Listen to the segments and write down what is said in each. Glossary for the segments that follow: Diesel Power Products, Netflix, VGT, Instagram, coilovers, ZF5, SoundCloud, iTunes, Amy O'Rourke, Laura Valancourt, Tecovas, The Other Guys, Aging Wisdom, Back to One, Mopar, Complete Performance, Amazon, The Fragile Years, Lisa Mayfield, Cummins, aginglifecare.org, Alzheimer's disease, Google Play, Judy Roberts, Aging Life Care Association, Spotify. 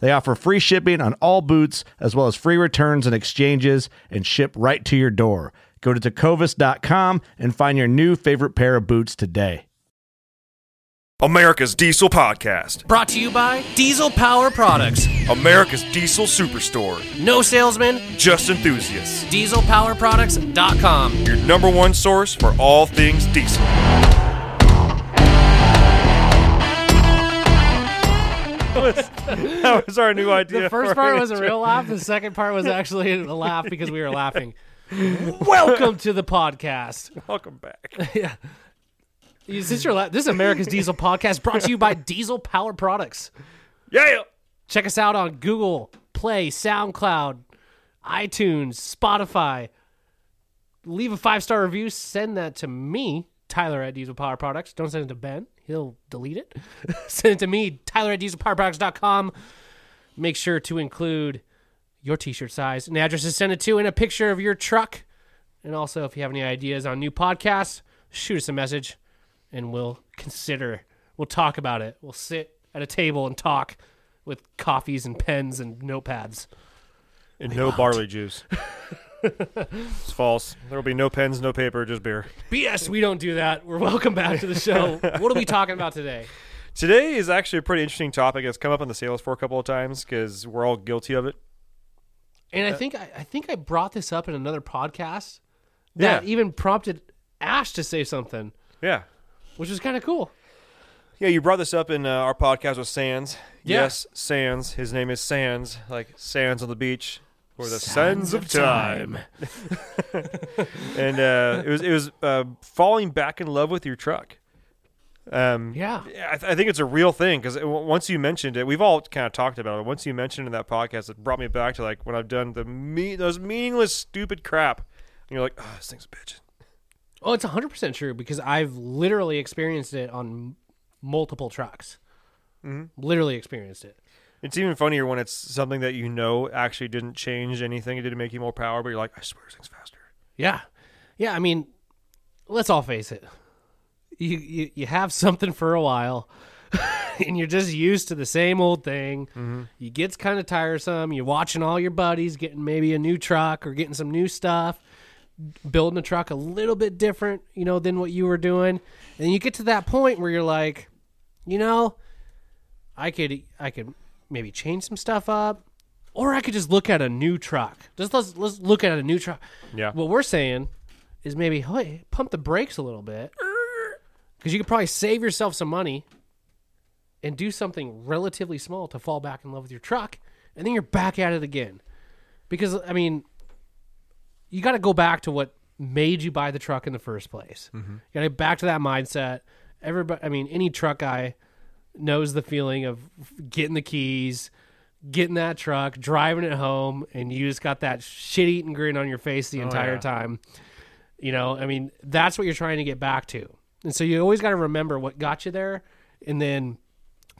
They offer free shipping on all boots, as well as free returns and exchanges, and ship right to your door. Go to Tecovas.com and find your new favorite pair of boots today. America's Diesel Podcast. Brought to you by Diesel Power Products. America's Diesel Superstore. No salesman, just enthusiasts. DieselPowerProducts.com. Your number one source for all things diesel. That was our new idea. The first part was a real laugh. The second part was actually a laugh because we were laughing. Welcome to the podcast. Welcome back. Yeah. This is America's Diesel Podcast, brought to you by Diesel Power Products. Yeah. Check us out on Google Play, SoundCloud, iTunes, Spotify. Leave a 5-star review. Send that to me, Tyler at Diesel Power Products. Don't send it to Ben. He'll delete it. Send it to me, Tyler at DieselPowerProducts.com. Make sure to include your t-shirt size and address to send it to and a picture of your truck. And also, if you have any ideas on new podcasts, shoot us a message. And we'll consider, we'll talk about it. We'll sit at a table and talk with coffees and pens and notepads. And no barley juice. It's false. There will be no pens, no paper, just beer. BS, we don't do that. We're welcome back to the show. What are we talking about today? Today is actually a pretty interesting topic. It's come up on the sales floor a couple of times because we're all guilty of it. And I think I brought this up in another podcast that even prompted Ash to say something. Yeah. Which is kind of cool. Yeah, you brought this up in our podcast with Sands. Yeah. Yes, Sands. His name is Sands, like sands on the beach, or the sands of time. And it was falling back in love with your truck. I think it's a real thing because once you mentioned it, we've all kind of talked about it. Once you mentioned it in that podcast, it brought me back to like when I've done those meaningless, stupid crap, and you're like, oh, this thing's a bitch. Oh, it's 100% true because I've literally experienced it on multiple trucks. Mm-hmm. Literally experienced it. It's even funnier when it's something that you know actually didn't change anything. It didn't make you more power, but you're like, I swear this thing's faster. Yeah. Yeah, I mean, let's all face it. You have something for a while, and you're just used to the same old thing. Mm-hmm. It gets kind of tiresome. You're watching all your buddies getting maybe a new truck or getting some new stuff. Building a truck a little bit different, you know, than what you were doing. And you get to that point where you're like, you know, I could maybe change some stuff up, or I could just look at a new truck. Just let's look at a new truck. Yeah. What we're saying is maybe, hey, pump the brakes a little bit because you could probably save yourself some money and do something relatively small to fall back in love with your truck. And then you're back at it again. Because, I mean, you got to go back to what made you buy the truck in the first place. Mm-hmm. You got to get back to that mindset. Everybody, I mean, any truck guy knows the feeling of getting the keys, getting that truck, driving it home, and you just got that shit-eating grin on your face the entire time. You know, I mean, that's what you're trying to get back to. And so you always got to remember what got you there and then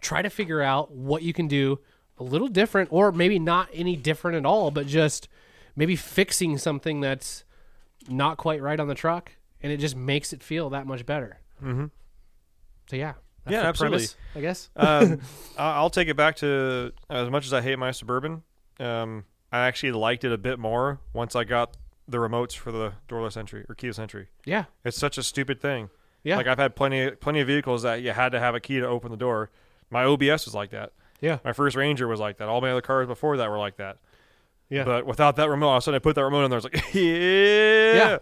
try to figure out what you can do a little different or maybe not any different at all, but just maybe fixing something that's not quite right on the truck, and it just makes it feel that much better. Mm-hmm. So yeah. Yeah, absolutely. Premise, I guess. I'll take it back to, as much as I hate my Suburban, I actually liked it a bit more once I got the remotes for the doorless entry or keyless entry. Yeah. It's such a stupid thing. Yeah. Like, I've had plenty of vehicles that you had to have a key to open the door. My OBS was like that. Yeah. My first Ranger was like that. All my other cars before that were like that. Yeah. But without that remote, all of a sudden I put that remote in there. I was like, yeah.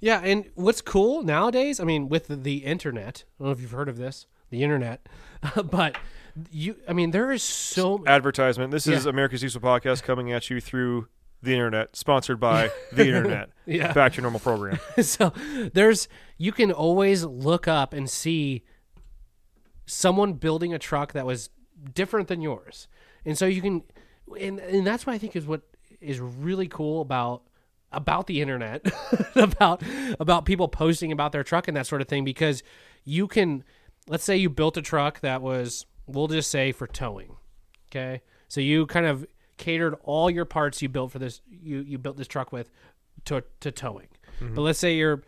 Yeah. And what's cool nowadays, I mean, with the internet, I don't know if you've heard of this, the internet, but there is so advertisement. This is America's Diesel Podcast coming at you through the internet, sponsored by the internet. Yeah. Back to your normal program. So you can always look up and see someone building a truck that was different than yours. And so you can, and that's what I think is what is really cool about the internet, about people posting about their truck and that sort of thing, because you can, let's say you built a truck that was, we'll just say, for towing. Okay. So you kind of catered all your parts you built for this, you built this truck with to towing. Mm-hmm. But let's say you're,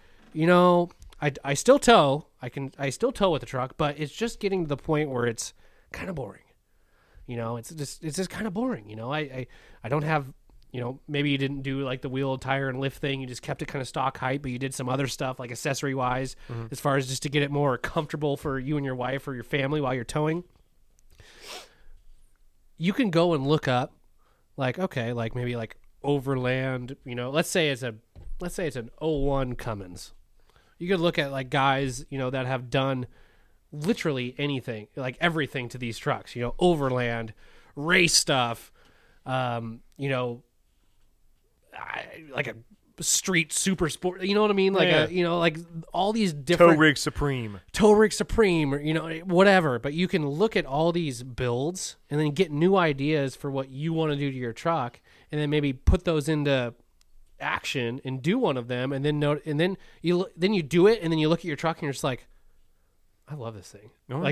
I still tow. I still tow with the truck, but it's just getting to the point where it's kind of boring. It's just kind of boring. I don't have, maybe you didn't do like the wheel, tire, and lift thing. You just kept it kind of stock height, but you did some other stuff like accessory wise, mm-hmm. as far as just to get it more comfortable for you and your wife or your family while you're towing. You can go and look up maybe Overland, let's say it's an 01 Cummins. You could look at guys, that have done literally anything, everything to these trucks, Overland, race stuff, a street super sport, you know what I mean? All these different Tow Rig Supreme, or, whatever. But you can look at all these builds and then get new ideas for what you want to do to your truck, and then maybe put those into action and do one of them. And then you do it. And then you look at your truck and you're just like, I love this thing. Oh.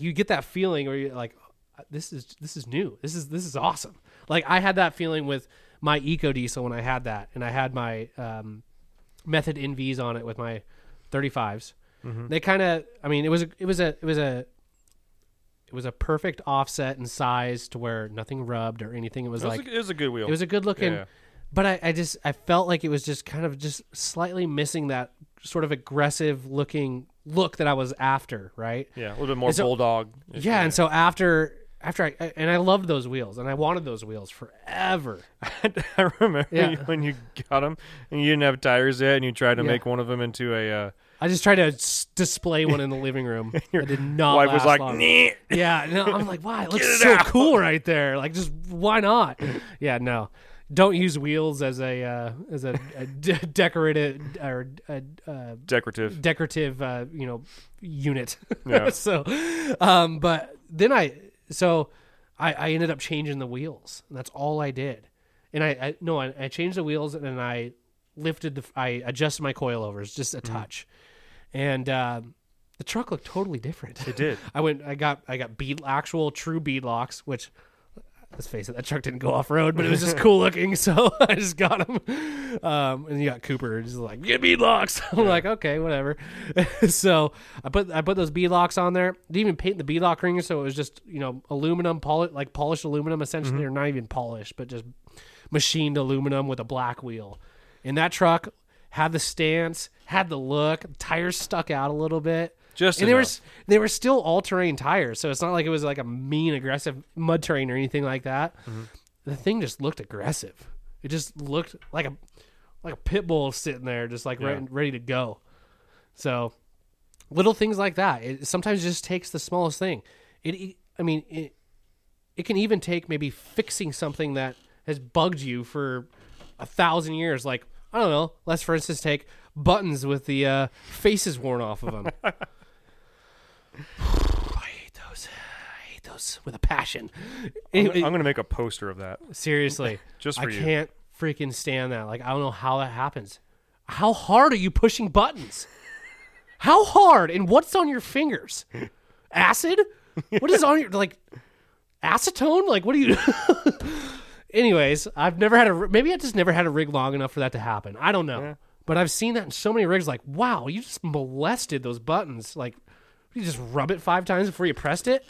You get that feeling where you're like, this is new. This is awesome. I had that feeling with my Eco Diesel when I had that, and I had my Method NVs on it with my 35s. Mm-hmm. They kind of, it was a perfect offset in size to where nothing rubbed or anything. It was a good wheel. It was a good looking, yeah. But I felt like it was just kind of just slightly missing that sort of aggressive looking look that I was after. Right. Yeah. A little bit more bulldog. Yeah. And so after I loved those wheels, and I wanted those wheels forever. I remember when you got them and you didn't have tires yet, and you tried to make one of them into a, I just tried to display one in the living room. It did not last long. Wife was like, yeah, no, I'm like, wow, it looks so cool right there. Just why not? Yeah, no, don't use wheels as a decorative or decorative unit. Yeah. So, but then I ended up changing the wheels. And that's all I did, and I changed the wheels, and then I adjusted my coilovers just a touch, and the truck looked totally different. It did. I got actual true bead locks, which, let's face it, that truck didn't go off road, but it was just cool looking. So I just got them, and you got Cooper just like, get bead locks. I'm like, okay, whatever. So I put those bead locks on there. Didn't even paint the bead lock ringer, so it was just aluminum, polished aluminum essentially, or not even polished, but just machined aluminum with a black wheel. And that truck had the stance, had the look. Tires stuck out a little bit. They were still all-terrain tires, so it's not like it was like a mean, aggressive mud terrain or anything like that. Mm-hmm. The thing just looked aggressive. It just looked like a pit bull sitting there, just ready to go. So little things like that. It sometimes just takes the smallest thing. It can even take maybe fixing something that has bugged you for 1,000 years, I don't know. Let's, for instance, take buttons with the faces worn off of them. I hate those with a passion. I'm going to make a poster of that. Seriously. Just for you. I can't freaking stand that. I don't know how that happens. How hard are you pushing buttons? How hard? And what's on your fingers? Acid? What is on your, acetone? What do you... Anyways, I've never had a, maybe I just never had a rig long enough for that to happen. I don't know. Yeah. But I've seen that in so many rigs, like, wow, you just molested those buttons. Like, you just rub it 5 times before you pressed it.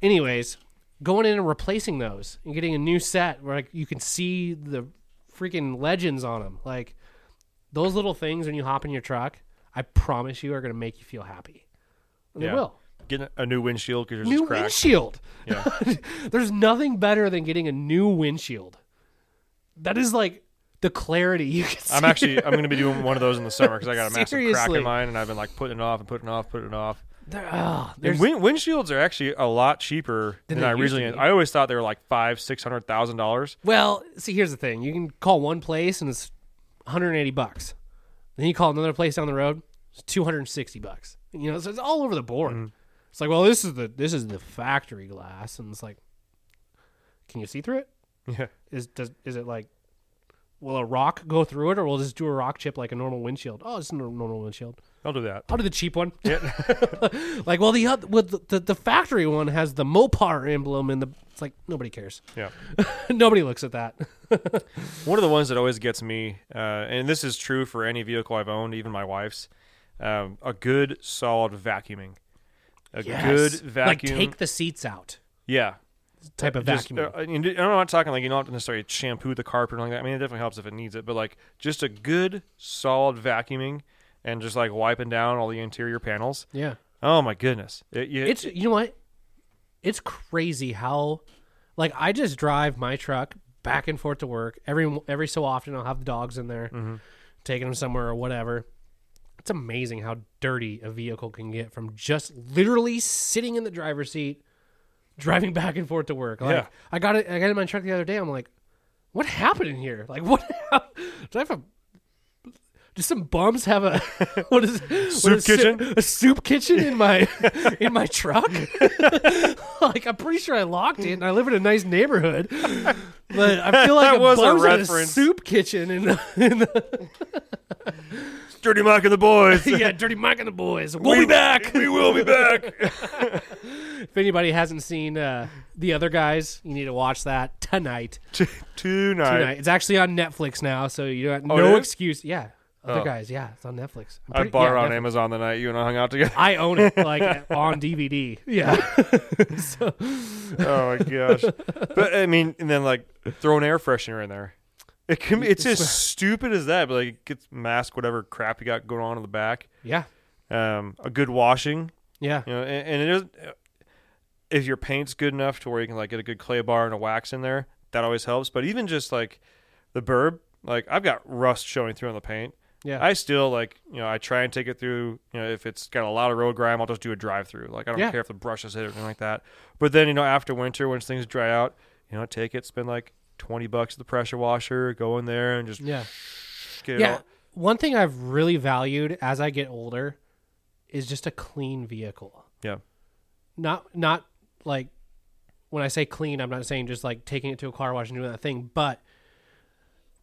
Anyways, going in and replacing those and getting a new set where, like, you can see the freaking legends on them. Like, those little things when you hop in your truck, I promise you are going to make you feel happy. And yeah. They will. Getting a new windshield because yours is cracked. New windshield. Yeah. There's nothing better than getting a new windshield. That is like the clarity you can see. I'm going to be doing one of those in the summer because I got a massive crack in mine, and I've been like putting it off and putting it off, and windshields are actually a lot cheaper than I originally. I always thought they were like $500,000-$600,000. Well, see, here's the thing: you can call one place and it's $180. Then you call another place down the road, it's $260. You know, so it's all over the board. Mm-hmm. It's like, well, this is the factory glass, and it's like, can you see through it? Yeah. Is it like, will a rock go through it, or we'll just do a rock chip like a normal windshield? Oh, it's a normal windshield. I'll do that. I'll do the cheap one. Yeah. Like, well, the factory one has the Mopar emblem, and it's like nobody cares. Yeah. Nobody looks at that. One of the ones that always gets me, and this is true for any vehicle I've owned, even my wife's, a good solid vacuuming. Good vacuum. Like, take the seats out. Yeah. Type of vacuum. I'm not talking like you don't have to necessarily shampoo the carpet or anything like that. I mean, it definitely helps if it needs it. But, like, just a good, solid vacuuming and just, like, wiping down all the interior panels. Yeah. Oh, my goodness. You know what? It's crazy how, like, I just drive my truck back and forth to work. Every so often I'll have the dogs in there, mm-hmm. taking them somewhere or whatever. It's amazing how dirty a vehicle can get from just literally sitting in the driver's seat, driving back and forth to work. Like, yeah. I got in my truck the other day. I'm like, what happened in here? Like, what? Do some bums have a soup kitchen in my in my truck? Like, I'm pretty sure I locked it, and I live in a nice neighborhood. But I feel like a soup kitchen in the Dirty Mike and the Boys. Yeah, Dirty Mike and the Boys. We'll be back. We will be back. If anybody hasn't seen The Other Guys, you need to watch that tonight. Tonight. It's actually on Netflix now, so you have no excuse. Yeah. Other Guys, yeah. It's on Netflix. I bought it on Netflix. Amazon the night you and I hung out together. I own it, like, on DVD. Yeah. So. Oh, my gosh. But, I mean, and then, like, throw an air freshener in there. It's as stupid as that, but like it gets mask whatever crap you got going on in the back. Yeah, a good washing. Yeah, you know, and it is, if your paint's good enough to where you can like get a good clay bar and a wax in there, that always helps. But even just like the burb, like I've got rust showing through on the paint. Yeah, I still like I try and take it through. You know, if it's got a lot of road grime, I'll just do a drive through. Like I don't care if the brush is hit or anything like that. But then after winter, once things dry out, take it, spend like $20 at the pressure washer, go in there and just get it all. One thing I've really valued as I get older is just a clean vehicle. Yeah. Not like when I say clean, I'm not saying just like taking it to a car wash and doing that thing, but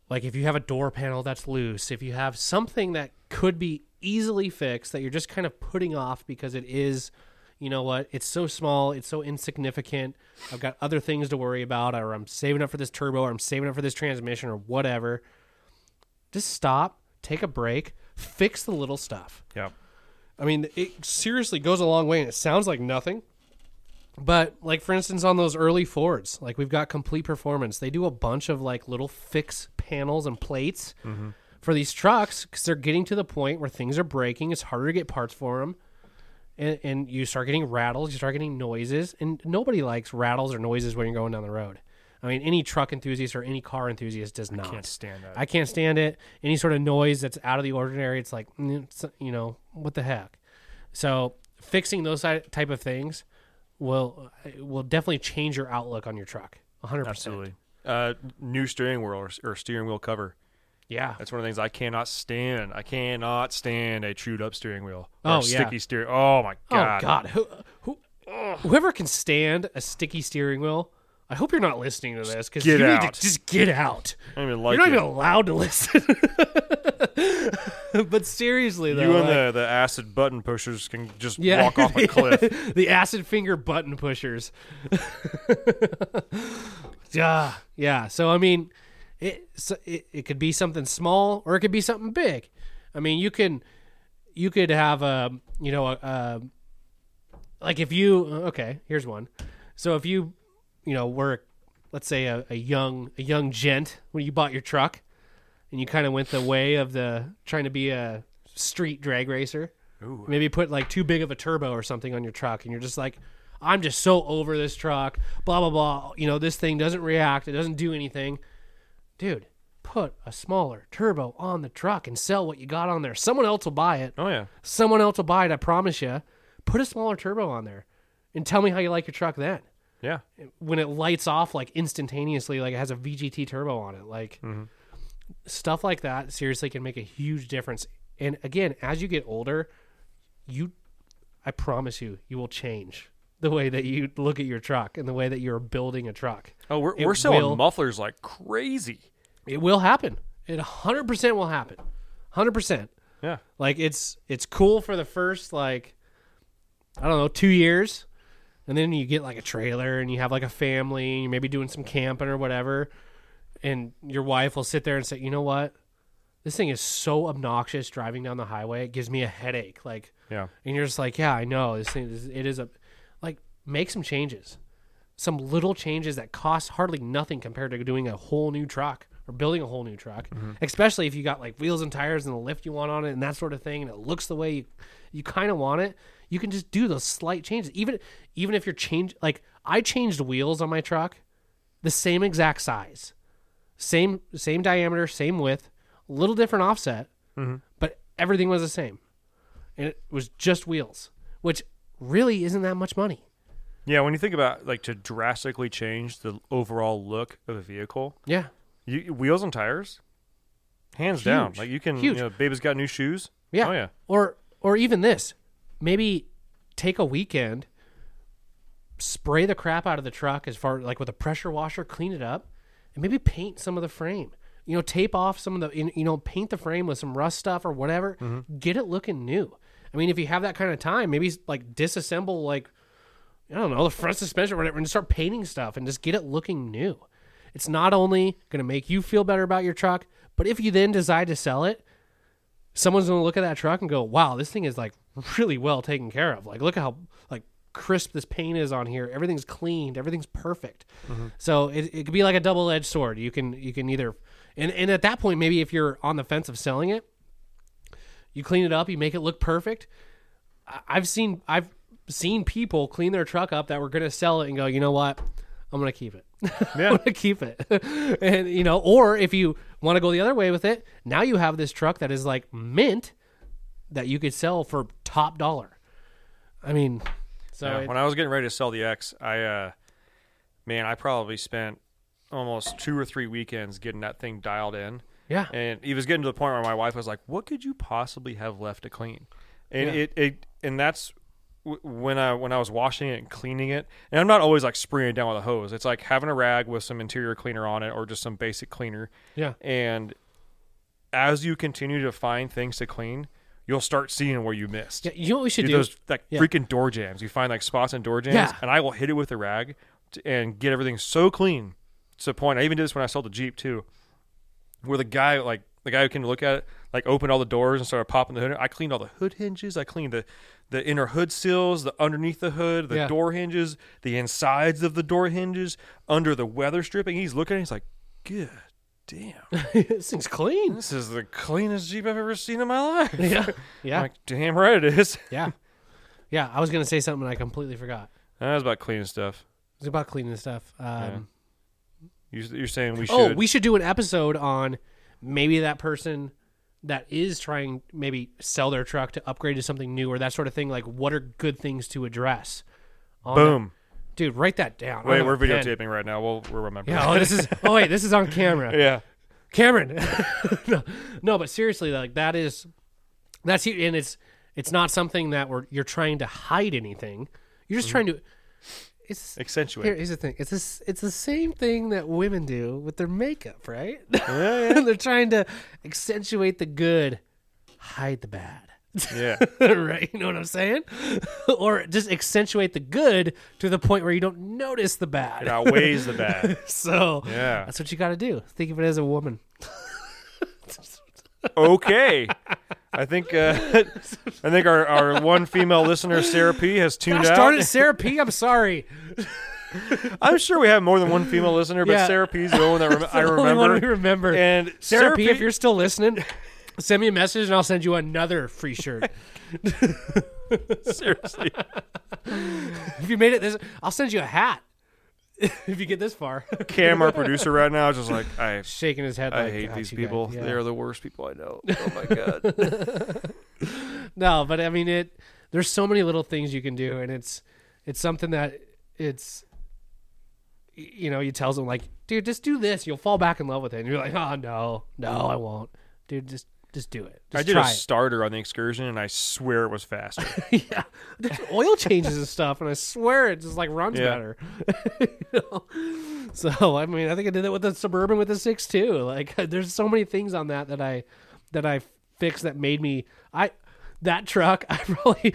like if you have a door panel that's loose, if you have something that could be easily fixed that you're just kind of putting off because it is, you know what? It's so small. It's so insignificant. I've got other things to worry about, or I'm saving up for this turbo, or I'm saving up for this transmission, or whatever. Just stop, take a break, fix the little stuff. Yeah. I mean, it seriously goes a long way, and it sounds like nothing. But, like, for instance, on those early Fords, like, we've got Complete Performance. They do a bunch of, like, little fix panels and plates for these trucks because they're getting to the point where things are breaking. It's harder to get parts for them. And you start getting rattles, you start getting noises, and nobody likes rattles or noises when you're going down the road. I mean, any truck enthusiast or any car enthusiast does not. I can't stand that. I can't stand it. Any sort of noise that's out of the ordinary, it's like, what the heck? So fixing those type of things will definitely change your outlook on your truck, 100%. Absolutely. New steering wheel or steering wheel cover. Yeah. That's one of the things I cannot stand. I cannot stand a chewed up steering wheel. Or sticky steering. Oh, my God. Oh, God. Whoever can stand a sticky steering wheel, I hope you're not listening to this. Because you need to just get out. I don't even like you're not even allowed to listen. But seriously, though. You and the acid button pushers can just walk off a cliff. The acid finger button pushers. Yeah. So, I mean, it could be something small or it could be something big. I mean, you could have here's one. So if you were, let's say a young gent when you bought your truck and you kind of went the way of trying to be a street drag racer, ooh, maybe put like too big of a turbo or something on your truck. And you're just like, I'm just so over this truck, blah, blah, blah. You know, this thing doesn't react. It doesn't do anything. Dude, put a smaller turbo on the truck and sell what you got on there. Someone else will buy it. Oh yeah. Someone else will buy it. I promise you. Put a smaller turbo on there and tell me how you like your truck then. Yeah. When it lights off like instantaneously, like it has a VGT turbo on it, like mm-hmm. stuff like that seriously can make a huge difference. And again, as you get older, I promise you will change the way that you look at your truck and the way that you're building a truck. Oh, we're selling mufflers like crazy. It will happen. It 100% will happen. 100%. Yeah. Like it's cool for the first, like, I don't know, 2 years. And then you get like a trailer and you have like a family and you're maybe doing some camping or whatever. And your wife will sit there and say, you know what? This thing is so obnoxious driving down the highway. It gives me a headache. Like, yeah. And you're just like, yeah, I know this thing. It is a, like, make some changes, some little changes that cost hardly nothing compared to doing a whole new truck or building a whole new truck, mm-hmm. especially if you got like wheels and tires and the lift you want on it and that sort of thing. And it looks the way you kind of want it. You can just do those slight changes. Even if you're like I changed wheels on my truck, the same exact size, same diameter, same width, a little different offset, mm-hmm. but everything was the same. And it was just wheels, which really isn't that much money. Yeah, when you think about like to drastically change the overall look of a vehicle. Yeah. Wheels and tires, hands huge. Down. Like you can, huge. You know, baby's got new shoes. Yeah. Oh yeah. Or even this. Maybe take a weekend, spray the crap out of the truck as far like with a pressure washer, clean it up, and maybe paint some of the frame. You know, tape off some of the, you know, paint the frame with some rust stuff or whatever. Mm-hmm. Get it looking new. I mean, if you have that kind of time, maybe like disassemble, like, I don't know, the front suspension or whatever, and start painting stuff and just get it looking new. It's not only going to make you feel better about your truck, but if you then decide to sell it, someone's going to look at that truck and go, wow, this thing is like really well taken care of. Like, look at how like crisp this paint is on here. Everything's cleaned. Everything's perfect. Mm-hmm. So it could be like a double-edged sword. You can either, and at that point, maybe if you're on the fence of selling it, you clean it up, you make it look perfect. I've seen people clean their truck up that were going to sell it and go, you know what? I'm going to keep it. Yeah. I'm going to keep it. And, you know, or if you want to go the other way with it, now you have this truck that is like mint that you could sell for top dollar. I mean, so yeah, when I was getting ready to sell the X, I probably spent almost 2 or 3 weekends getting that thing dialed in. Yeah. And it was getting to the point where my wife was like, what could you possibly have left to clean? And yeah. And that's when I was washing it and cleaning it. And I'm not always like spraying it down with a hose. It's like having a rag with some interior cleaner on it or just some basic cleaner. Yeah. And as you continue to find things to clean, you'll start seeing where you missed. Yeah, you know what we should do? Those like freaking door jams. You find like spots in door jams, and I will hit it with a rag and get everything so clean to the point. I even did this when I sold the Jeep too, where the guy who came to look at it, like opened all the doors and started popping the hood. I cleaned all the hood hinges. I cleaned the inner hood seals, the underneath the hood, the door hinges, the insides of the door hinges, under the weather stripping. He's looking at it. He's like, good damn. This thing's clean. This is the cleanest Jeep I've ever seen in my life. Yeah. Yeah. I'm like, damn right it is. Yeah. Yeah. I was going to say something and I completely forgot. That was about cleaning stuff. It was about cleaning stuff. You're saying we should. Oh, we should do an episode on maybe that person that is trying maybe sell their truck to upgrade to something new or that sort of thing. Like, what are good things to address? Boom. That. Dude, write that down. Wait, we're videotaping right now. We'll remember. Yeah, this is on camera. Yeah. Cameron. No, but seriously, like that's huge. And it's not something that you're trying to hide anything. You're just trying to accentuate. Here's the thing. It's the same thing that women do with their makeup, right? Yeah. They're trying to accentuate the good, hide the bad. Yeah. Right? You know what I'm saying? Or just accentuate the good to the point where you don't notice the bad. It outweighs the bad. So yeah, that's what you got to do. Think of it as a woman. Okay. I think our one female listener, Sarah P, has tuned out. Darn it, Sarah P, I'm sorry. I'm sure we have more than one female listener, but yeah. Sarah P's the one that I remember. Only one we remember. And Sarah P, if you're still listening, send me a message and I'll send you another free shirt. Seriously. If you made it this, I'll send you a hat. If you get this far. Cam, our producer right now, is just like, shaking his head. I hate these people. Guys, yeah. They're the worst people I know. Oh my God. No, but I mean, there's so many little things you can do. And it's something that it's, you know, you tell them like, dude, just do this. You'll fall back in love with it. And you're like, oh no, I won't. Dude, just do it. Just I did a starter on the excursion, and I swear it was faster. Yeah. There's oil changes and stuff, and I swear it just, like, runs better. You know? So, I mean, I think I did that with the Suburban with the 6 too. Like, there's so many things on that I fixed that made me... That truck, I probably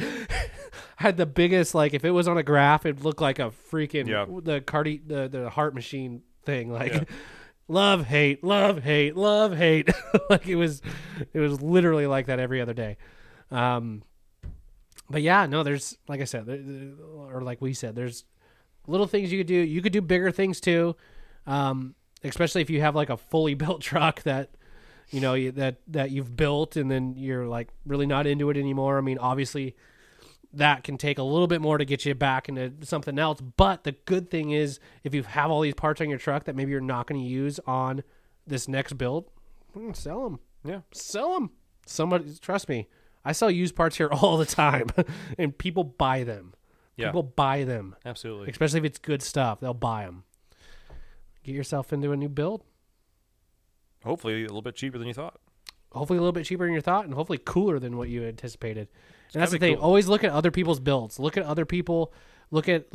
had the biggest, like, if it was on a graph, it'd look like a freaking... Yeah. The heart machine thing, like... Yeah. Love, hate, love, hate, love, hate. Like it was literally like that every other day. But yeah, no, there's, like I said, or like we said, there's little things you could do. You could do bigger things too. Especially if you have like a fully built truck that, you know, that you've built and then you're like really not into it anymore. I mean, obviously that can take a little bit more to get you back into something else. But the good thing is if you have all these parts on your truck that maybe you're not going to use on this next build, sell them. Yeah. Sell them. Somebody, trust me, I sell used parts here all the time and people buy them. Yeah. People buy them. Absolutely. Especially if it's good stuff, they'll buy them. Get yourself into a new build. Hopefully a little bit cheaper than you thought. Hopefully a little bit cheaper than you thought and hopefully cooler than what you anticipated. And that's the thing. Cool. Always look at other people's builds. Look at other people. Look at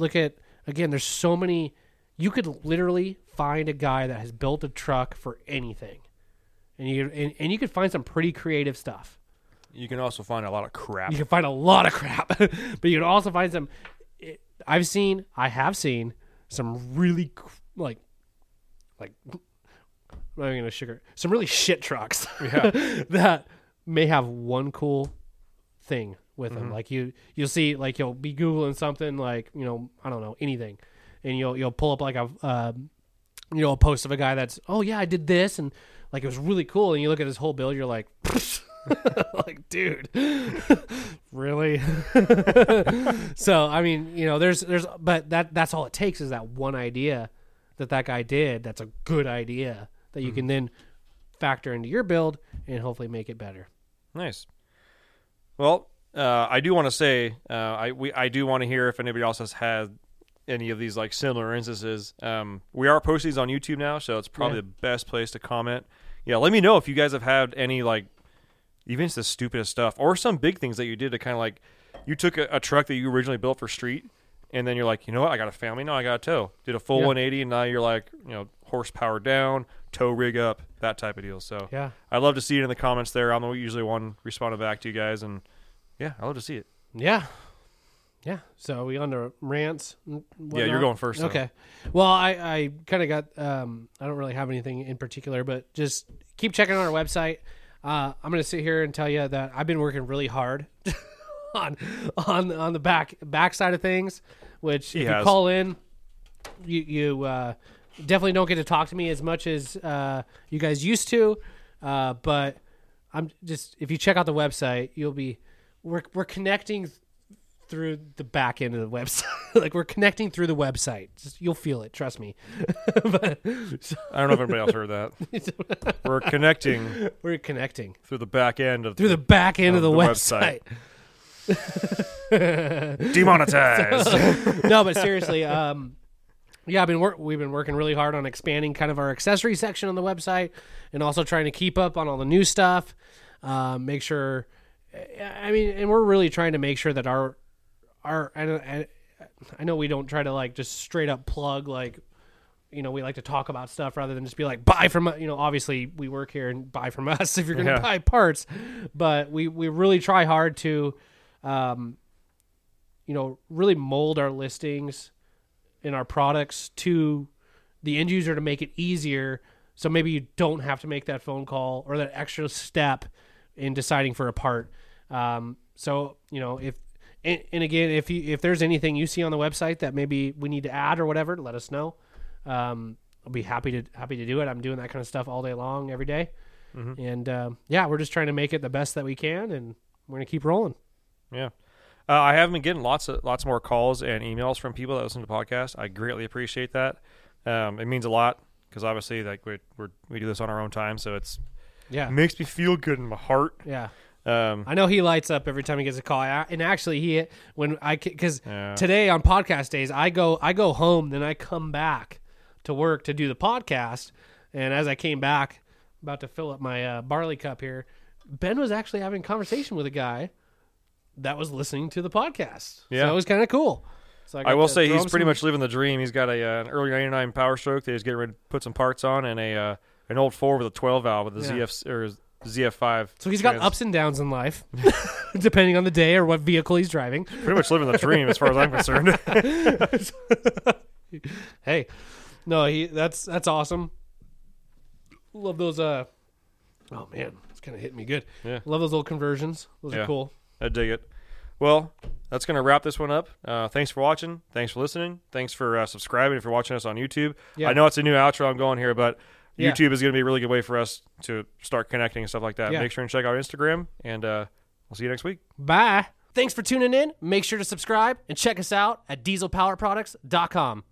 again, there's so many. You could literally find a guy that has built a truck for anything. And you could find some pretty creative stuff. You can also find a lot of crap. You can find a lot of crap. But you can also find some I have seen some really like I'm not even gonna sugar some really shit trucks that may have one cool thing with them. Like you'll see, like you'll be Googling something, like, you know, I don't know, anything, and you'll pull up like a post of a guy that's, oh yeah, I did this and like it was really cool, and you look at his whole build, you're like like, dude, really? So I mean, you know, there's but that's all it takes is that one idea that guy did that's a good idea that you can then factor into your build and hopefully make it better. Nice. Well, I do want to say, I do want to hear if anybody else has had any of these like similar instances. We are posting these on YouTube now, so it's probably the best place to comment. Yeah, let me know if you guys have had any, like, even just the stupidest stuff or some big things that you did to kind of like, you took a truck that you originally built for street, and then you're like, you know what, I got a family now, I got a tow. Did a full 180, and now you're like, you know, horsepower down, tow rig up, that type of deal. So yeah, I'd love to see it in the comments there. I'm usually one responding back to you guys, and yeah, I love to see it. Yeah. Yeah. So are we on to rants? Yeah, you're going first. Okay. Though. Well, I kind of got, I don't really have anything in particular, but just keep checking on our website. I'm going to sit here and tell you that I've been working really hard on the back side of things, which if you call in, you definitely don't get to talk to me as much as you guys used to, but I'm just, if you check out the website, we're connecting through the back end of the website. Like, we're connecting through the website. Just, you'll feel it, trust me. But, so, I don't know if anybody else heard that. We're connecting. We're connecting through the back end of the back end of the website. Demonetized. So, no, but seriously, yeah, we've been working really hard on expanding kind of our accessory section on the website, and also trying to keep up on all the new stuff. Make sure, I mean, and we're really trying to make sure that our I know we don't try to like just straight up plug like you know, we like to talk about stuff rather than just be like, buy from, you know, obviously we work here and buy from us if you're going to buy parts, but we really try hard to, you know, really mold our listings and our products to the end user to make it easier. So maybe you don't have to make that phone call or that extra step in deciding for a part. So, you know, and again, if there's anything you see on the website that maybe we need to add or whatever, let us know. I'll be happy to do it. I'm doing that kind of stuff all day long, every day. Mm-hmm. And, yeah, we're just trying to make it the best that we can, and we're going to keep rolling. Yeah. I have been getting lots more calls and emails from people that listen to the podcast. I greatly appreciate that. It means a lot because obviously like we do this on our own time. So it makes me feel good in my heart. Yeah. I know he lights up every time he gets a call. And actually today on podcast days, I go home, then I come back to work to do the podcast. And as I came back, about to fill up my barley cup here, Ben was actually having a conversation with a guy that was listening to the podcast. Yeah. So it was kind of cool. So I will say he's pretty much living the dream. He's got an early 99 Power Stroke that he's getting ready to put some parts on, and an old Ford with a 12 valve with a ZF5. So he's got ups and downs in life, depending on the day or what vehicle he's driving. Pretty much living the dream as far as I'm concerned. Hey, no, that's awesome. Love those. Oh man, it's kind of hitting me good. Yeah. Love those little conversions. Those are cool. I dig it. Well, that's going to wrap this one up. Thanks for watching. Thanks for listening. Thanks for subscribing if you're watching us on YouTube. Yeah. I know it's a new outro I'm going here, but YouTube is going to be a really good way for us to start connecting and stuff like that. Yeah. Make sure and check out Instagram, and we'll see you next week. Bye. Thanks for tuning in. Make sure to subscribe and check us out at dieselpowerproducts.com.